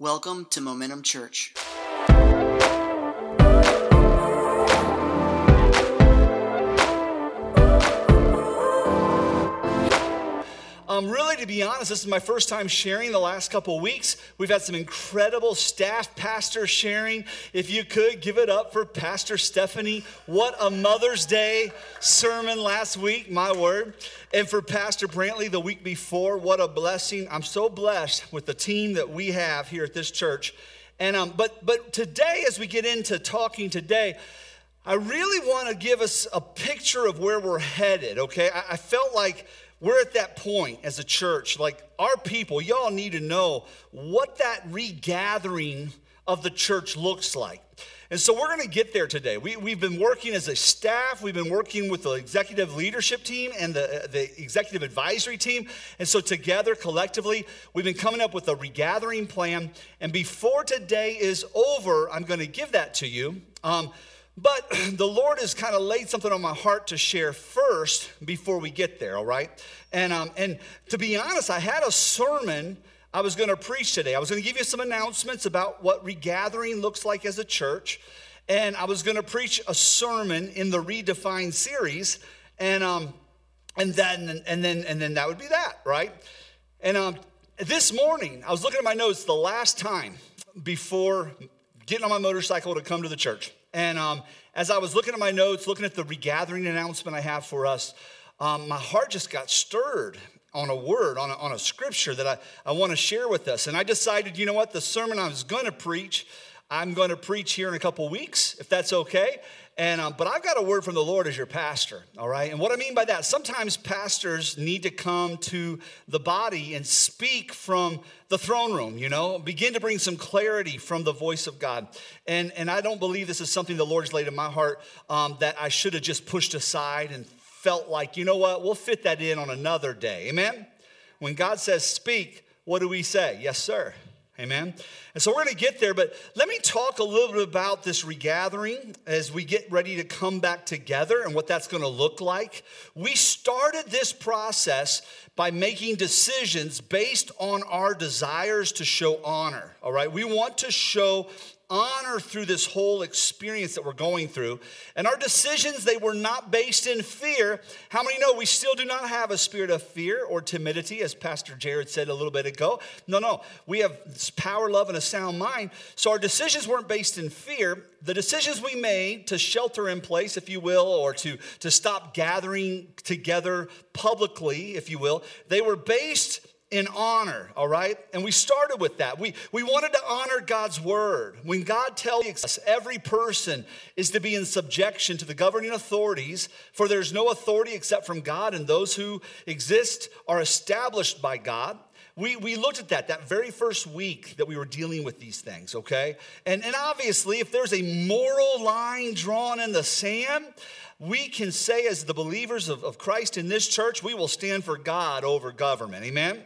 Welcome to Momentum Church. Really, to be honest, this is my first time sharing the last couple weeks. We've had some incredible staff pastors sharing. If you could, give it up for Pastor Stephanie. What a Mother's Day sermon last week, my word. And for Pastor Brantley the week before, what a blessing. I'm so blessed with the team that we have here at this church. And but today, as we get into talking today, I really want to give us a picture of where we're headed, okay? I felt like we're at that point as a church, like our people, y'all need to know what that regathering of the church looks like. And so we're going to get there today. We've been working as a staff. We've been working with the executive leadership team and the executive advisory team. And so together, collectively, we've been coming up with a regathering plan. And before today is over, I'm going to give that to you. But the Lord has kind of laid something on my heart to share first before we get there, all right? And to be honest, I had a sermon I was going to preach today. I was going to give you some announcements about what regathering looks like as a church. And I was going to preach a sermon in the Redefine series. And then that would be that, right? And this morning, I was looking at my notes the last time before getting on my motorcycle to come to the church. And as I was looking at my notes, looking at the regathering announcement I have for us, my heart just got stirred on a word, on a scripture that I want to share with us. And I decided, you know what, the sermon I was going to preach, I'm going to preach here in a couple weeks, if that's okay. And but I've got a word from the Lord as your pastor, all right? And what I mean by that, sometimes pastors need to come to the body and speak from the throne room, you know, begin to bring some clarity from the voice of God. And I don't believe this is something the Lord's laid in my heart that I should have just pushed aside and felt like, you know what, we'll fit that in on another day, amen? When God says speak, what do we say? Yes, sir. Amen. And so we're going to get there, but let me talk a little bit about this regathering as we get ready to come back together and what that's going to look like. We started this process by making decisions based on our desires to show honor, all right? We want to show honor through this whole experience that we're going through. And our decisions, they were not based in fear. How many know we still do not have a spirit of fear or timidity, as Pastor Jared said a little bit ago? No. We have power, love, and a sound mind. So our decisions weren't based in fear. The decisions we made to shelter in place, if you will, or to stop gathering together publicly, if you will, they were based in honor, all right? And we started with that. We wanted to honor God's word. When God tells us every person is to be in subjection to the governing authorities, for there's no authority except from God, and those who exist are established by God. We looked at that very first week that we were dealing with these things, okay? And obviously, if there's a moral line drawn in the sand, we can say as the believers of Christ in this church, we will stand for God over government, amen?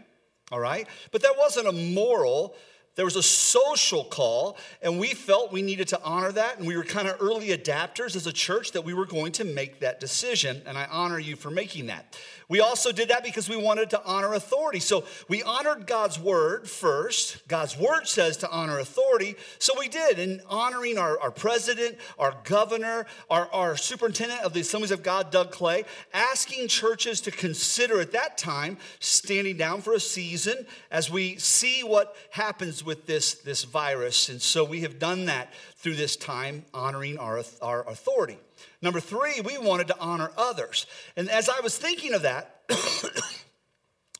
All right, but that wasn't a moral, there was a social call, and we felt we needed to honor that, and we were kind of early adapters as a church that we were going to make that decision, and I honor you for making that. We also did that because we wanted to honor authority, so we honored God's word first. God's word says to honor authority, so we did, in honoring our president, our governor, our superintendent of the Assemblies of God, Doug Clay, asking churches to consider at that time standing down for a season as we see what happens with this virus. And so we have done that through this time, honoring our authority. Number 3, we wanted to honor others. And as I was thinking of that,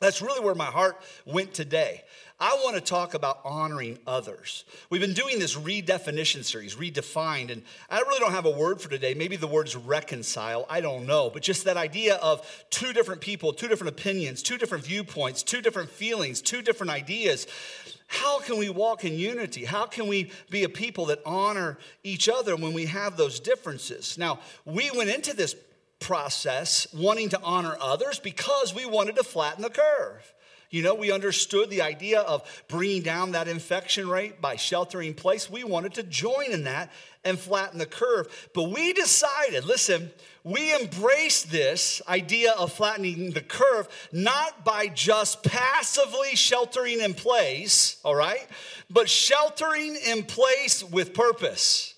that's really where my heart went today. I want to talk about honoring others. We've been doing this redefinition series, Redefined, and I really don't have a word for today. Maybe the word's reconcile, I don't know, but just that idea of two different people, two different opinions, two different viewpoints, two different feelings, two different ideas. How can we walk in unity? How can we be a people that honor each other when we have those differences? Now, we went into this process wanting to honor others because we wanted to flatten the curve. You know, we understood the idea of bringing down that infection rate by sheltering in place. We wanted to join in that and flatten the curve. But we decided, listen, we embraced this idea of flattening the curve not by just passively sheltering in place, all right, but sheltering in place with purpose.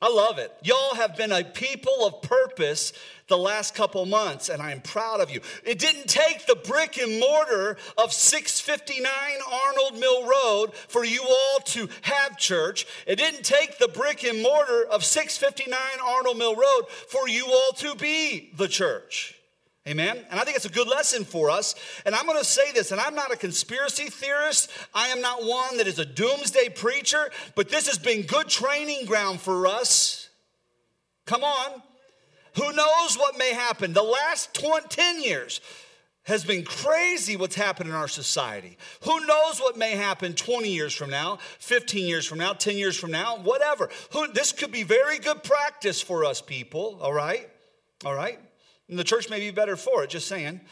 I love it. Y'all have been a people of purpose the last couple months, and I am proud of you. It didn't take the brick and mortar of 659 Arnold Mill Road for you all to have church. It didn't take the brick and mortar of 659 Arnold Mill Road for you all to be the church. Amen? And I think it's a good lesson for us. And I'm going to say this, and I'm not a conspiracy theorist. I am not one that is a doomsday preacher, but this has been good training ground for us. Come on. Who knows what may happen? The last 10 years has been crazy what's happened in our society. Who knows what may happen 20 years from now, 15 years from now, 10 years from now, whatever. This could be very good practice for us people, all right? All right? And the church may be better for it, just saying.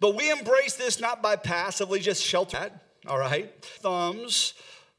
But we embrace this not by passively just sheltering, all right? Thumbs,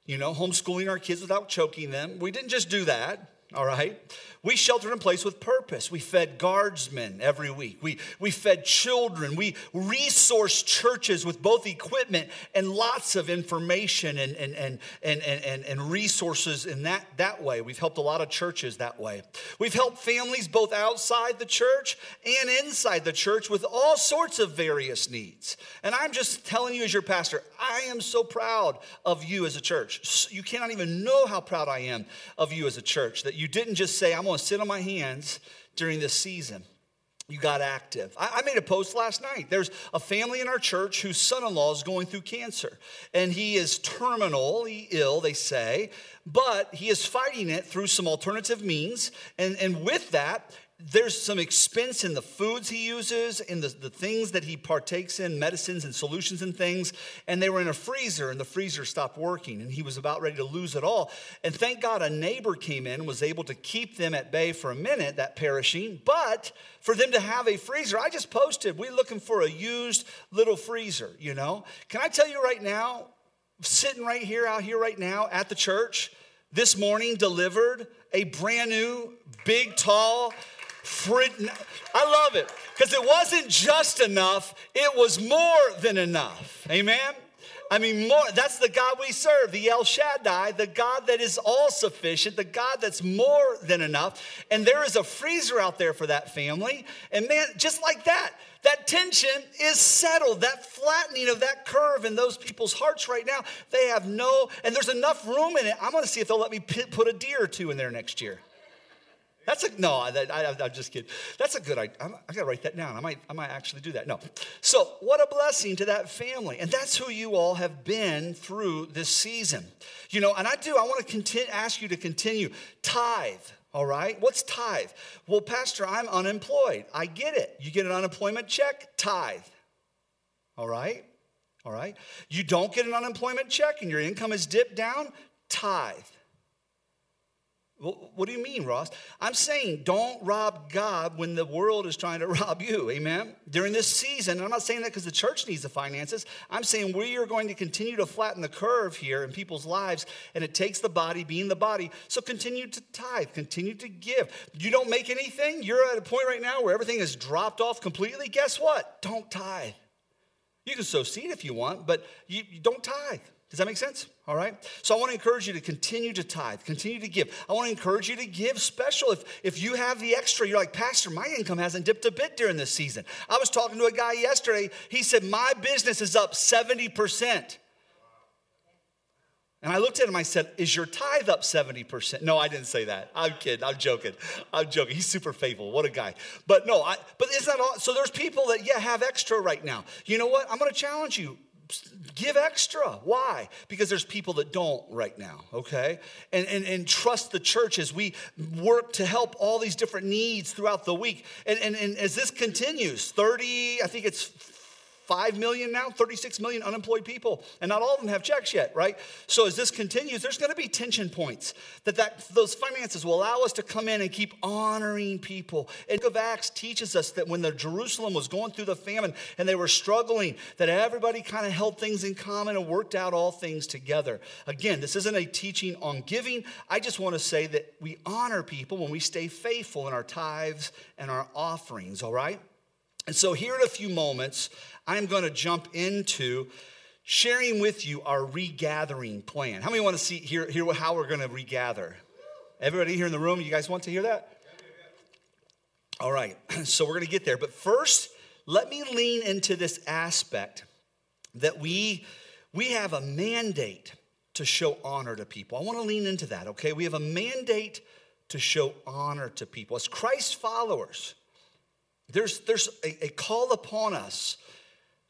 you know, homeschooling our kids without choking them. We didn't just do that, all right? We sheltered in place with purpose. We fed guardsmen every week. We fed children. We resourced churches with both equipment and lots of information and resources in that way. We've helped a lot of churches that way. We've helped families both outside the church and inside the church with all sorts of various needs. And I'm just telling you as your pastor, I am so proud of you as a church. You cannot even know how proud I am of you as a church that you didn't just say, I'm going to sit on my hands during this season. You got active. I made a post last night. There's a family in our church whose son-in-law is going through cancer, and he is terminally ill, they say, but he is fighting it through some alternative means, and with that, there's some expense in the foods he uses, in the things that he partakes in, medicines and solutions and things. And they were in a freezer, and the freezer stopped working, and he was about ready to lose it all. And thank God a neighbor came in and was able to keep them at bay for a minute, that perishing. But for them to have a freezer, I just posted, we're looking for a used little freezer, you know. Can I tell you right now, sitting right here, out here right now at the church, this morning delivered a brand new, big, tall freezer. I love it, because it wasn't just enough, it was more than enough. Amen? I mean, more. That's the God we serve, the El Shaddai, the God that is all-sufficient, the God that's more than enough. And there is a freezer out there for that family. And man, just like that, that tension is settled, that flattening of that curve in those people's hearts right now. They have and there's enough room in it. I'm going to see if they'll let me put a deer or two in there next year. I'm just kidding. That's a good idea. I got to write that down. I might actually do that. No. So what a blessing to that family. And that's who you all have been through this season. You know, and I want to ask you to continue. Tithe, all right? What's tithe? Well, Pastor, I'm unemployed. I get it. You get an unemployment check, tithe, all right? All right? You don't get an unemployment check and your income is dipped down, tithe. What do you mean, Ross? I'm saying don't rob God when the world is trying to rob you, amen? During this season, and I'm not saying that because the church needs the finances. I'm saying we are going to continue to flatten the curve here in people's lives, and it takes the body being the body. So continue to tithe, continue to give. You don't make anything. You're at a point right now where everything is dropped off completely. Guess what? Don't tithe. You can sow seed if you want, but you don't tithe. Does that make sense? All right? So I want to encourage you to continue to tithe, continue to give. I want to encourage you to give special. If you have the extra, you're like, Pastor, my income hasn't dipped a bit during this season. I was talking to a guy yesterday. He said, my business is up 70%. And I looked at him, I said, is your tithe up 70%? No, I didn't say that. I'm kidding. I'm joking. He's super faithful. What a guy. But no, but isn't that all? So there's people that, yeah, have extra right now. You know what? I'm going to challenge you. Give extra. Why? Because there's people that don't right now, okay? And trust the church as we work to help all these different needs throughout the week. And as this continues, I think it's 5 million now, 36 million unemployed people, and not all of them have checks yet, right? So as this continues, there's going to be tension points those finances will allow us to come in and keep honoring people. And the book of Acts teaches us that when the Jerusalem was going through the famine and they were struggling, that everybody kind of held things in common and worked out all things together. Again, this isn't a teaching on giving. I just want to say that we honor people when we stay faithful in our tithes and our offerings, all right? And so here in a few moments, I'm going to jump into sharing with you our regathering plan. How many want to hear how we're going to regather? Everybody here in the room, you guys want to hear that? All right, so we're going to get there. But first, let me lean into this aspect that we have a mandate to show honor to people. I want to lean into that, okay? We have a mandate to show honor to people. As Christ followers, there's a call upon us,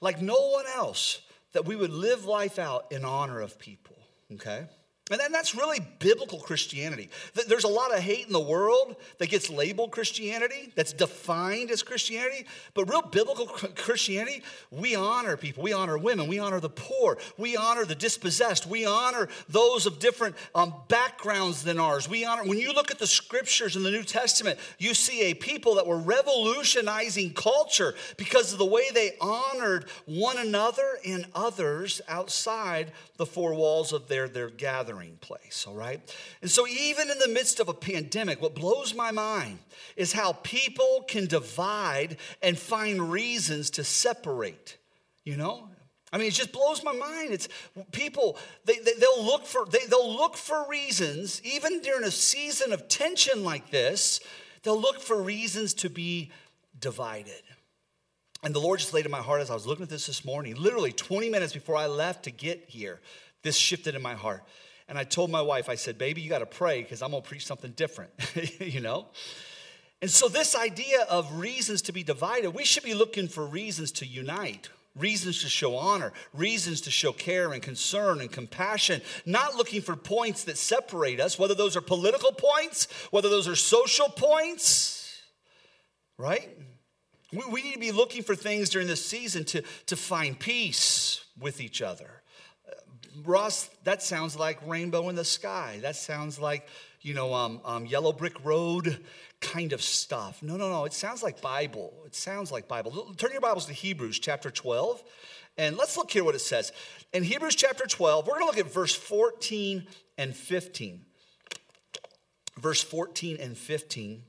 like no one else, that we would live life out in honor of people, okay? And that's really biblical Christianity. There's a lot of hate in the world that gets labeled Christianity, that's defined as Christianity. But real biblical Christianity, we honor people. We honor women. We honor the poor. We honor the dispossessed. We honor those of different backgrounds than ours. We honor. When you look at the scriptures in the New Testament, you see a people that were revolutionizing culture because of the way they honored one another and others outside the four walls of their gathering place, all right? And so even in the midst of a pandemic, what blows my mind is how people can divide and find reasons to separate, you know? I mean, it just blows my mind. It's people, they'll look for reasons, even during a season of tension like this, they'll look for reasons to be divided. And the Lord just laid in my heart as I was looking at this morning, literally 20 minutes before I left to get here, this shifted in my heart. And I told my wife, I said, baby, you got to pray because I'm going to preach something different, you know? And so this idea of reasons to be divided, we should be looking for reasons to unite, reasons to show honor, reasons to show care and concern and compassion, not looking for points that separate us, whether those are political points, whether those are social points, right? We need to be looking for things during this season to find peace with each other. Ross, that sounds like rainbow in the sky. That sounds like, you know, yellow brick road kind of stuff. No. It sounds like Bible. Turn your Bibles to Hebrews chapter 12, and let's look here what it says. In Hebrews chapter 12, we're going to look at verse 14 and 15. Verse 14 and 15,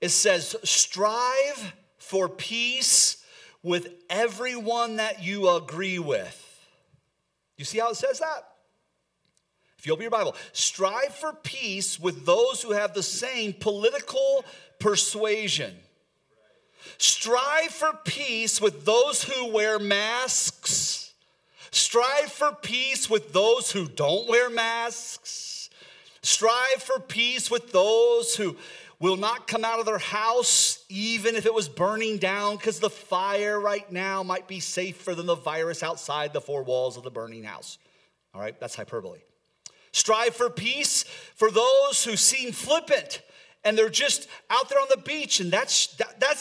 it says, strive for peace with everyone that you agree with. You see how it says that? If you open your Bible, strive for peace with those who have the same political persuasion. Strive for peace with those who wear masks. Strive for peace with those who don't wear masks. Strive for peace with those who will not come out of their house even if it was burning down, because the fire right now might be safer than the virus outside the four walls of the burning house. All right, that's hyperbole. Strive for peace for those who seem flippant and they're just out there on the beach, and that's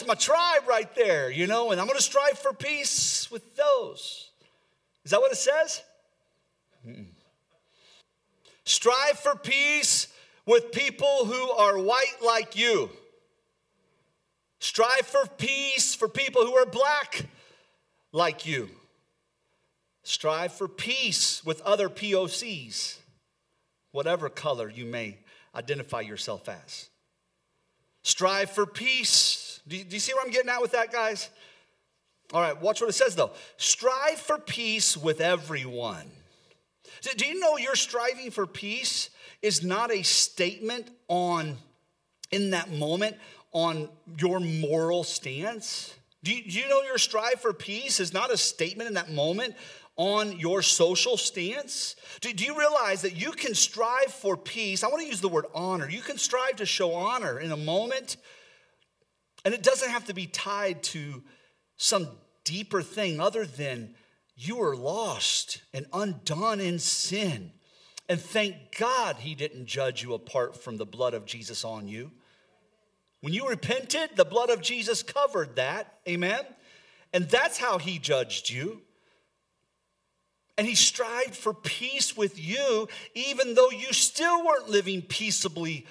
my tribe right there, you know, and I'm going to strive for peace with those. Is that what it says? Mm-mm. Strive for peace with people who are white like you. Strive for peace for people who are black like you. Strive for peace with other POCs, whatever color you may identify yourself as. Strive for peace. Do you see where I'm getting at with that, guys? All right, watch what it says, though. Strive for peace with everyone. Do you know you're striving for peace is not a statement on, in that moment, on your moral stance? Do you know your strive for peace is not a statement in that moment on your social stance? Do you realize that you can strive for peace? I want to use the word honor. You can strive to show honor in a moment, and it doesn't have to be tied to some deeper thing other than you are lost and undone in sin. And thank God he didn't judge you apart from the blood of Jesus on you. When you repented, the blood of Jesus covered that. Amen. And that's how he judged you. And he strived for peace with you, even though you still weren't living peaceably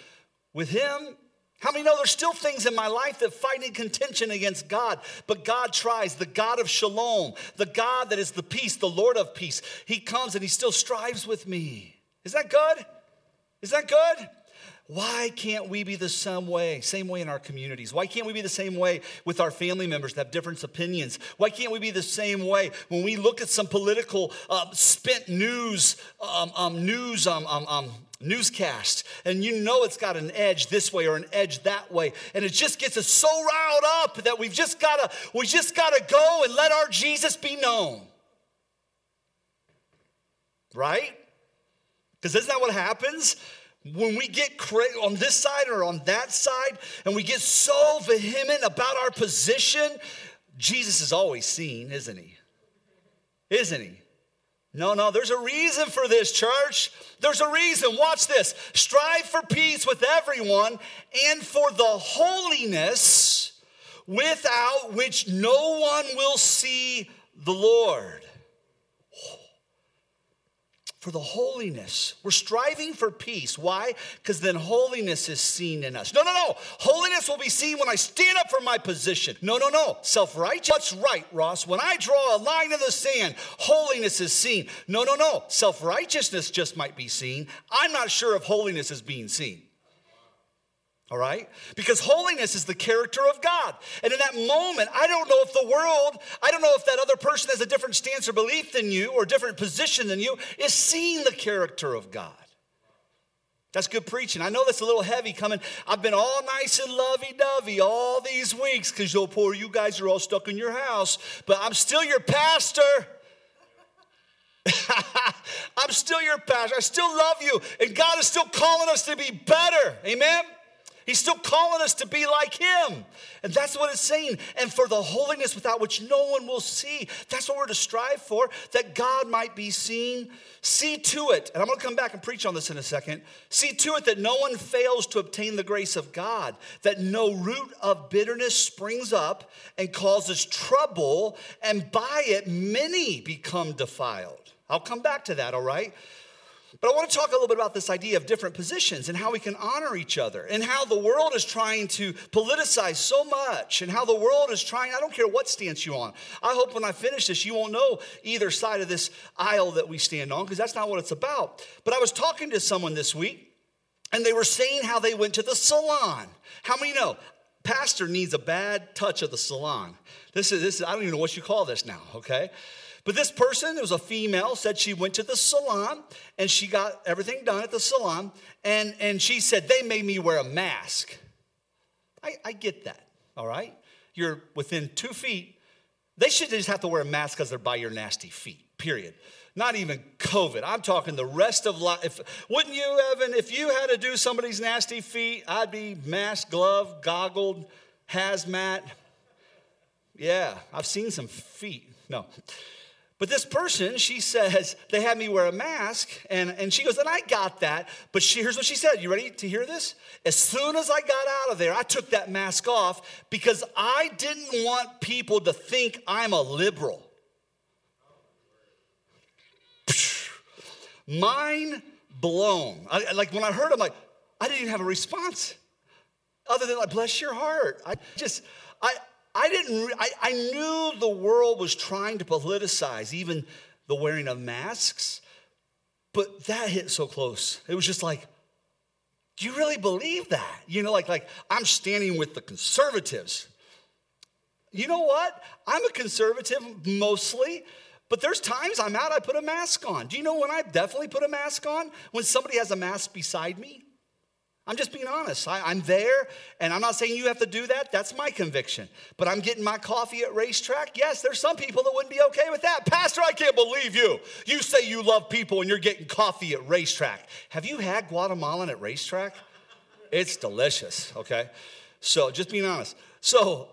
with him. How many know there's still things in my life that fight in contention against God? But God tries, the God of shalom, the God that is the peace, the Lord of peace. He comes and he still strives with me. Is that good? Is that good? Why can't we be the same way in our communities? Why can't we be the same way with our family members that have different opinions? Why can't we be the same way when we look at some political spent newscast, and you know it's got an edge this way or an edge that way, and it just gets us so riled up that we've just gotta go and let our Jesus be known, right? Because isn't that what happens when we get on this side or on that side, and we get so vehement about our position? Jesus is always seen, isn't he? No, there's a reason for this, church. There's a reason. Watch this. Strive for peace with everyone and for the holiness without which no one will see the Lord. For the holiness. We're striving for peace. Why? Because then holiness is seen in us. No. Holiness will be seen when I stand up for my position. No. Self-righteous. What's right, Ross? When I draw a line in the sand, holiness is seen. No. Self-righteousness just might be seen. I'm not sure if holiness is being seen. All right? Because holiness is the character of God. And in that moment, I don't know if that other person has a different stance or belief than you or different position than you, is seeing the character of God. That's good preaching. I know that's a little heavy coming. I've been all nice and lovey-dovey all these weeks because poor you guys are all stuck in your house, but I'm still your pastor. I'm still your pastor. I still love you, and God is still calling us to be better. Amen? He's still calling us to be like him. And that's what it's saying. And for the holiness without which no one will see. That's what we're to strive for, that God might be seen. See to it, and I'm going to come back and preach on this in a second. See to it that no one fails to obtain the grace of God, that no root of bitterness springs up and causes trouble, and by it many become defiled. I'll come back to that, all right? But I want to talk a little bit about this idea of different positions and how we can honor each other, and how the world is trying to politicize so much, and how the world is trying, I don't care what stance you're on. I hope when I finish this, you won't know either side of this aisle that we stand on, because that's not what it's about. But I was talking to someone this week, and they were saying how they went to the salon. How many know? Pastor needs a bad touch of the salon. This is I don't even know what you call this now, okay? But this person, it was a female, said she went to the salon and she got everything done at the salon. And she said, they made me wear a mask. I get that, all right? You're within 2 feet. They should just have to wear a mask because they're by your nasty feet, period. Not even COVID. I'm talking the rest of life. Wouldn't you, Evan, if you had to do somebody's nasty feet, I'd be mask, glove, goggled, hazmat. Yeah, I've seen some feet. No. But this person, she says, they had me wear a mask, and she goes, and I got that, but here's what she said. You ready to hear this? As soon as I got out of there, I took that mask off because I didn't want people to think I'm a liberal. Mind blown. Like when I heard, I'm like, I didn't even have a response other than like, bless your heart. I knew the world was trying to politicize even the wearing of masks, but that hit so close. It was just like, do you really believe that? You know, like I'm standing with the conservatives. You know what? I'm a conservative mostly, but there's times I'm out, I put a mask on. Do you know when I definitely put a mask on? When somebody has a mask beside me. I'm just being honest. I'm there, and I'm not saying you have to do that. That's my conviction. But I'm getting my coffee at racetrack. Yes, there's some people that wouldn't be okay with that. Pastor, I can't believe you. You say you love people, and you're getting coffee at racetrack. Have you had Guatemalan at racetrack? It's delicious, okay? So just being honest. So,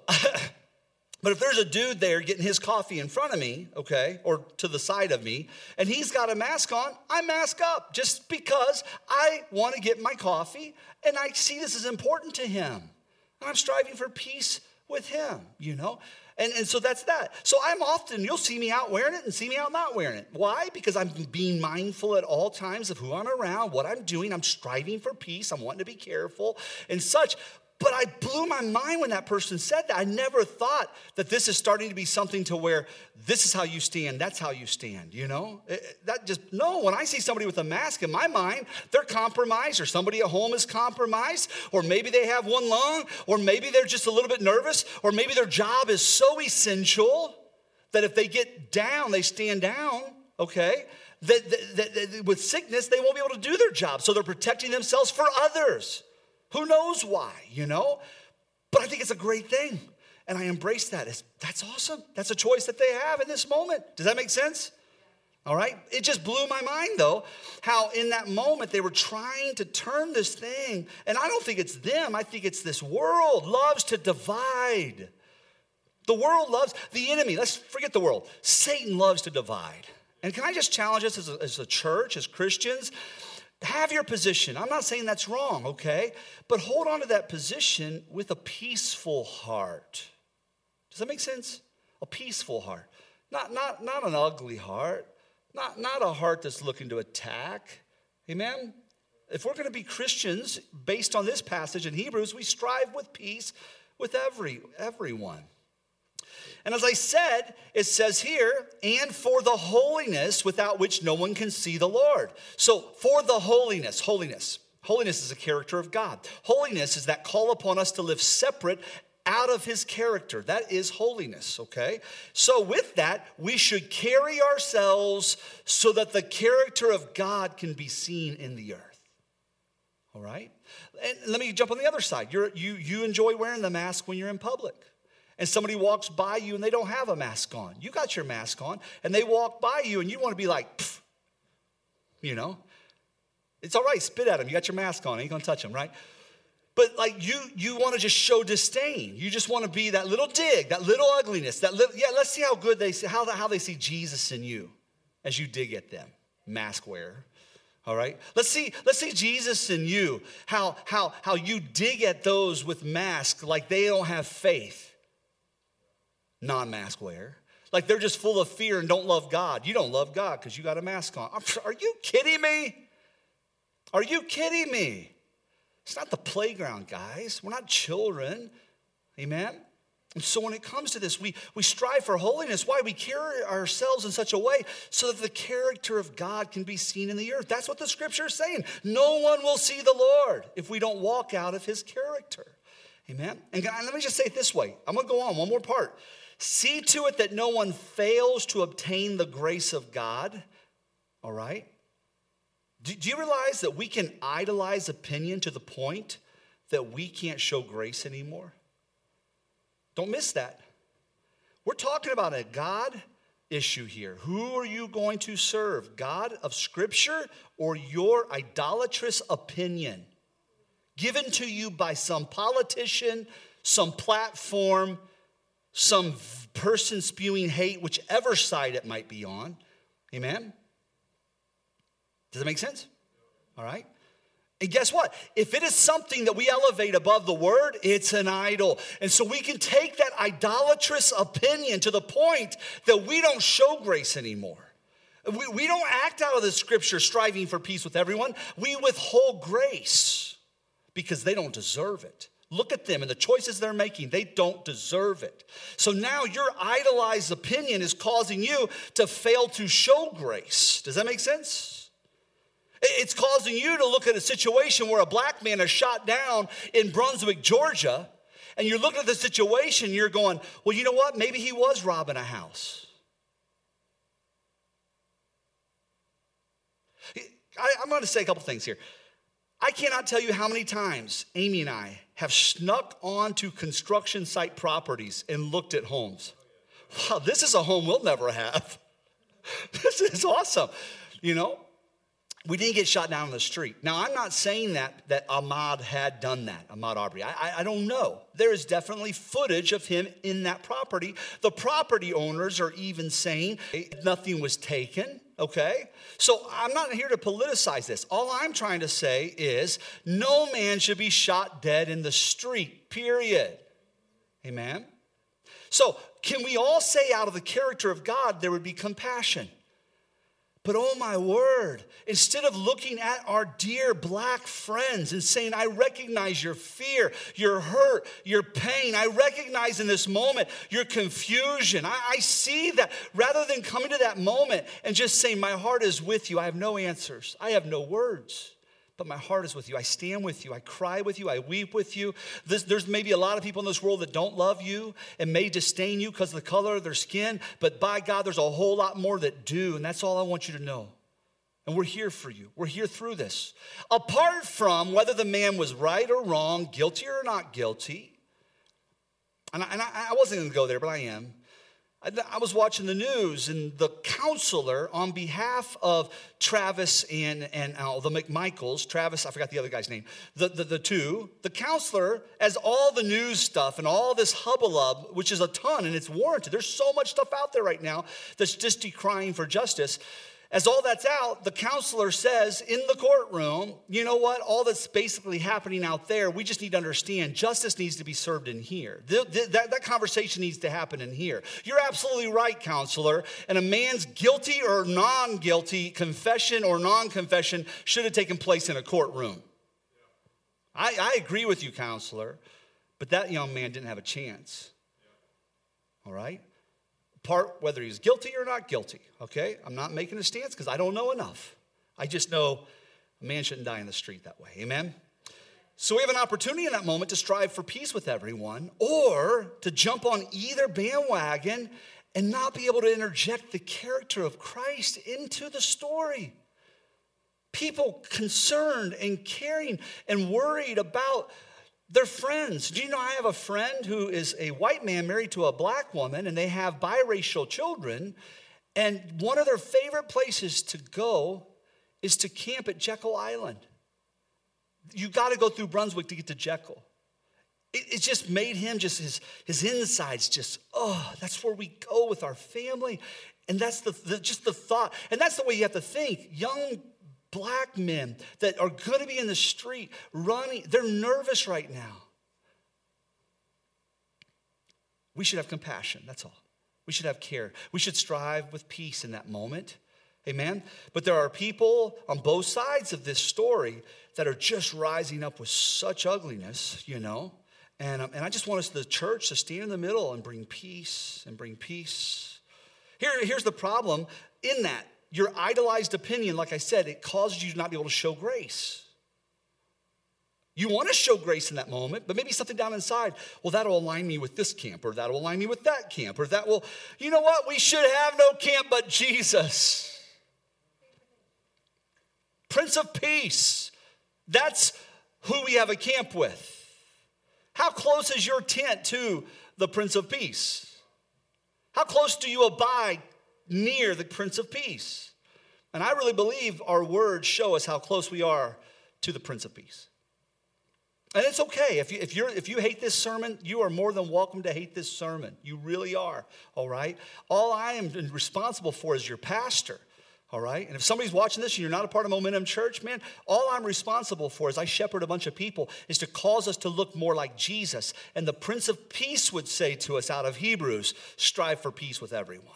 but if there's a dude there getting his coffee in front of me, okay, or to the side of me, and he's got a mask on, I mask up just because I want to get my coffee, and I see this is important to him. And I'm striving for peace with him, you know. And so that's that. So I'm often, you'll see me out wearing it and see me out not wearing it. Why? Because I'm being mindful at all times of who I'm around, what I'm doing. I'm striving for peace. I'm wanting to be careful and such. But I blew my mind when that person said that. I never thought that this is starting to be something to where this is how you stand, that's how you stand, you know? When I see somebody with a mask, in my mind, they're compromised, or somebody at home is compromised, or maybe they have one lung, or maybe they're just a little bit nervous, or maybe their job is so essential that if they get down, they stand down, okay? That with sickness, they won't be able to do their job, so they're protecting themselves for others. Who knows why, you know? But I think it's a great thing, and I embrace that. That's awesome. That's a choice that they have in this moment. Does that make sense? All right? It just blew my mind, though, how in that moment they were trying to turn this thing, and I don't think it's them. I think it's this world loves to divide. The world loves, the enemy, let's forget the world. Satan loves to divide. And can I just challenge us as a church, as Christians? Have your position. I'm not saying that's wrong, okay? But hold on to that position with a peaceful heart. Does that make sense? A peaceful heart. Not an ugly heart. Not a heart that's looking to attack. Amen? If we're going to be Christians, based on this passage in Hebrews, we strive with peace with everyone. And as I said, it says here, and for the holiness without which no one can see the Lord. So for the holiness. Holiness is a character of God. Holiness is that call upon us to live separate out of his character. That is holiness, okay? So with that, we should carry ourselves so that the character of God can be seen in the earth. All right? And let me jump on the other side. You enjoy wearing the mask when you're in public. And somebody walks by you and they don't have a mask on. You got your mask on, and they walk by you, and you want to be like, pfft, you know. It's all right, spit at them. You got your mask on. Ain't going to touch them, right? But, like, you want to just show disdain. You just want to be that little dig, that little ugliness. Let's see how good they see, how they see Jesus in you as you dig at them, mask wearer. All right, let's see Jesus in you, how you dig at those with masks like they don't have faith. Non-mask wearer. Like they're just full of fear and don't love God. You don't love God because you got a mask on. Are you kidding me? Are you kidding me? It's not the playground, guys. We're not children. Amen? And so when it comes to this, we strive for holiness. Why? We carry ourselves in such a way so that the character of God can be seen in the earth. That's what the scripture is saying. No one will see the Lord if we don't walk out of his character. Amen? And God, let me just say it this way. I'm going to go on one more part. See to it that no one fails to obtain the grace of God, all right? Do you realize that we can idolize opinion to the point that we can't show grace anymore? Don't miss that. We're talking about a God issue here. Who are you going to serve, God of Scripture or your idolatrous opinion given to you by some politician, some platform, some person spewing hate, whichever side it might be on. Amen? Does that make sense? All right. And guess what? If it is something that we elevate above the word, it's an idol. And so we can take that idolatrous opinion to the point that we don't show grace anymore. We don't act out of the scripture striving for peace with everyone. We withhold grace because they don't deserve it. Look at them and the choices they're making. They don't deserve it. So now your idolized opinion is causing you to fail to show grace. Does that make sense? It's causing you to look at a situation where a black man is shot down in Brunswick, Georgia, and you're looking at the situation, you're going, well, you know what? Maybe he was robbing a house. I'm going to say a couple things here. I cannot tell you how many times Amy and I have snuck onto construction site properties and looked at homes. Wow, this is a home we'll never have. This is awesome. You know, we didn't get shot down on the street. Now, I'm not saying that Ahmad had done that, Ahmad Arbery. I don't know. There is definitely footage of him in that property. The property owners are even saying nothing was taken. Okay? So I'm not here to politicize this. All I'm trying to say is no man should be shot dead in the street, period. Amen? So can we all say out of the character of God there would be compassion? But oh my word, instead of looking at our dear black friends and saying, I recognize your fear, your hurt, your pain. I recognize in this moment your confusion. I see that. Rather than coming to that moment and just saying, my heart is with you. I have no answers. I have no words. But my heart is with you. I stand with you. I cry with you. I weep with you. There's maybe a lot of people in this world that don't love you and may disdain you because of the color of their skin. But by God, there's a whole lot more that do. And that's all I want you to know. And we're here for you. We're here through this. Apart from whether the man was right or wrong, guilty or not guilty. And I wasn't going to go there, but I am. I was watching the news, and the counselor on behalf of Travis and the McMichaels, Travis, I forgot the other guy's name, the counselor, as all the news stuff and all this hubbub, which is a ton, and it's warranted. There's so much stuff out there right now that's just decrying for justice. As all that's out, the counselor says in the courtroom, you know what? All that's basically happening out there, we just need to understand justice needs to be served in here. That conversation needs to happen in here. You're absolutely right, counselor. And a man's guilty or non-guilty confession or non-confession should have taken place in a courtroom. I agree with you, counselor. But that young man didn't have a chance. All right? Part whether he's guilty or not guilty, okay? I'm not making a stance because I don't know enough. I just know a man shouldn't die in the street that way, amen? So we have an opportunity in that moment to strive for peace with everyone or to jump on either bandwagon and not be able to interject the character of Christ into the story. People concerned and caring and worried about they're friends. Do you know I have a friend who is a white man married to a black woman, and they have biracial children, and one of their favorite places to go is to camp at Jekyll Island. You got to go through Brunswick to get to Jekyll. It just made him, just his insides just, oh, that's where we go with our family. And that's just the thought. And that's the way you have to think. Young black men that are going to be in the street running, they're nervous right now. We should have compassion, that's all. We should have care. We should strive with peace in that moment, amen? But there are people on both sides of this story that are just rising up with such ugliness, you know? And I just want us, the church, to stand in the middle and bring peace and bring peace. Here's the problem in that. Your idolized opinion, like I said, it causes you to not be able to show grace. You want to show grace in that moment, but maybe something down inside, well, that'll align me with this camp, or that'll align me with that camp, or that will, you know what? We should have no camp but Jesus. Prince of Peace. That's who we have a camp with. How close is your tent to the Prince of Peace? How close do you abide near the Prince of Peace? And I really believe our words show us how close we are to the Prince of Peace. And it's okay. If you hate this sermon, you are more than welcome to hate this sermon. You really are, all right? All I am responsible for is your pastor, all right? And if somebody's watching this and you're not a part of Momentum Church, man, all I'm responsible for as I shepherd a bunch of people is to cause us to look more like Jesus. And the Prince of Peace would say to us out of Hebrews, strive for peace with everyone.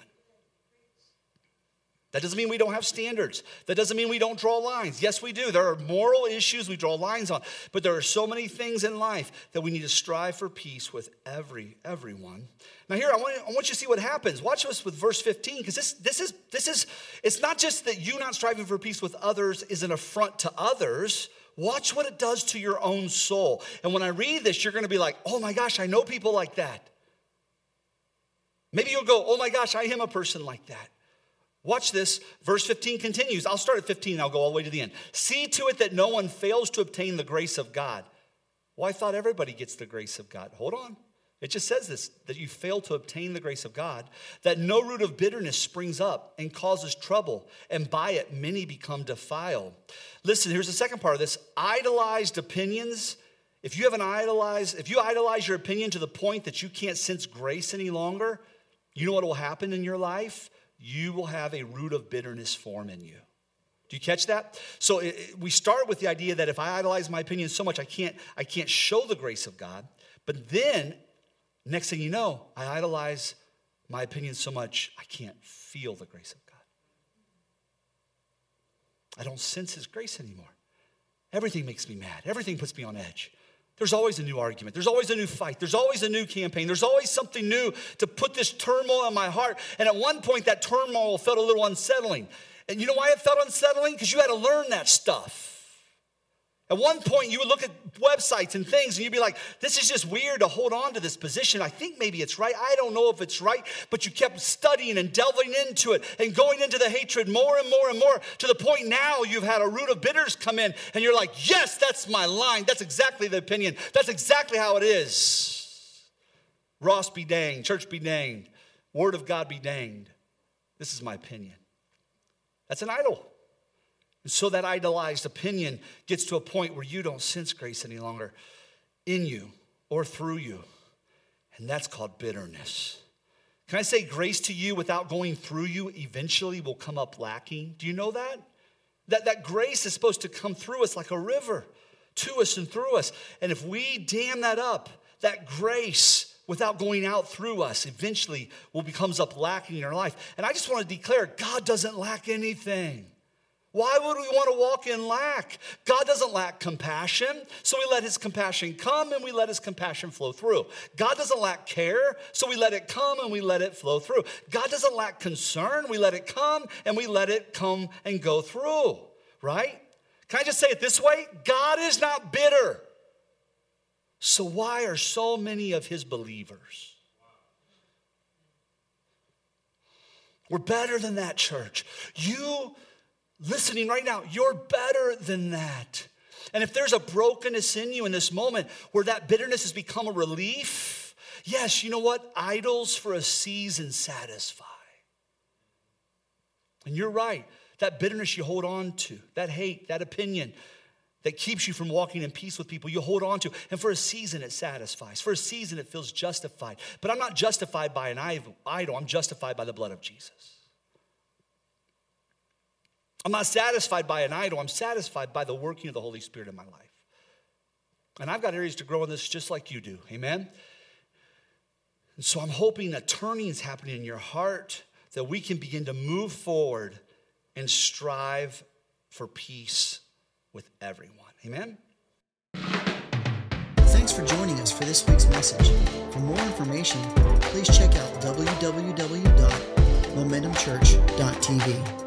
That doesn't mean we don't have standards. That doesn't mean we don't draw lines. Yes, we do. There are moral issues we draw lines on. But there are so many things in life that we need to strive for peace with everyone. Now here, I want you to see what happens. Watch us with verse 15, because this is it's not just that you not striving for peace with others is an affront to others. Watch what it does to your own soul. And when I read this, you're going to be like, oh my gosh, I know people like that. Maybe you'll go, oh my gosh, I am a person like that. Watch this. Verse 15 continues. I'll start at 15. I'll go all the way to the end. See to it that no one fails to obtain the grace of God. Well, I thought everybody gets the grace of God. Hold on. It just says this, that you fail to obtain the grace of God, that no root of bitterness springs up and causes trouble, and by it many become defiled. Listen, here's the second part of this. Idolized opinions. If you idolize your opinion to the point that you can't sense grace any longer, you know what will happen in your life? You will have a root of bitterness form in you. Do you catch that? So we start with the idea that if I idolize my opinion so much, I can't show the grace of God. But then Next thing you know, I idolize my opinion so much, I can't feel the grace of God. I don't sense his grace anymore. Everything makes me mad. Everything puts me on edge. There's always a new argument. There's always a new fight. There's always a new campaign. There's always something new to put this turmoil in my heart. And at one point, that turmoil felt a little unsettling. And you know why it felt unsettling? Because you had to learn that stuff. At one point, you would look at websites and things, and you'd be like, this is just weird to hold on to this position. I think maybe it's right. I don't know if it's right. But you kept studying and delving into it and going into the hatred more and more and more, to the point now you've had a root of bitters come in, and you're like, yes, that's my line. That's exactly the opinion. That's exactly how it is. Ross be danged. Church be danged. Word of God be danged. This is my opinion. That's an idol. And so that idolized opinion gets to a point where you don't sense grace any longer in you or through you. And that's called bitterness. Can I say grace to you without going through you eventually will come up lacking? Do you know that? That grace is supposed to come through us like a river, to us and through us. And if we dam that up, that grace without going out through us eventually will becomes up lacking in our life. And I just want to declare, God doesn't lack anything. Why would we want to walk in lack? God doesn't lack compassion, so we let his compassion come and we let his compassion flow through. God doesn't lack care, so we let it come and we let it flow through. God doesn't lack concern, we let it come and we let it come and go through, right? Can I just say it this way? God is not bitter. So why are so many of his believers? We're better than that, church. You listening right now, you're better than that. And if there's a brokenness in you in this moment where that bitterness has become a relief, yes, you know what? Idols for a season satisfy. And you're right. That bitterness you hold on to, that hate, that opinion that keeps you from walking in peace with people, you hold on to. And for a season, it satisfies. For a season, it feels justified. But I'm not justified by an idol. I'm justified by the blood of Jesus. I'm not satisfied by an idol. I'm satisfied by the working of the Holy Spirit in my life. And I've got areas to grow in this just like you do. Amen? And so I'm hoping a turning is happening in your heart, that we can begin to move forward and strive for peace with everyone. Amen? Thanks for joining us for this week's message. For more information, please check out www.momentumchurch.tv.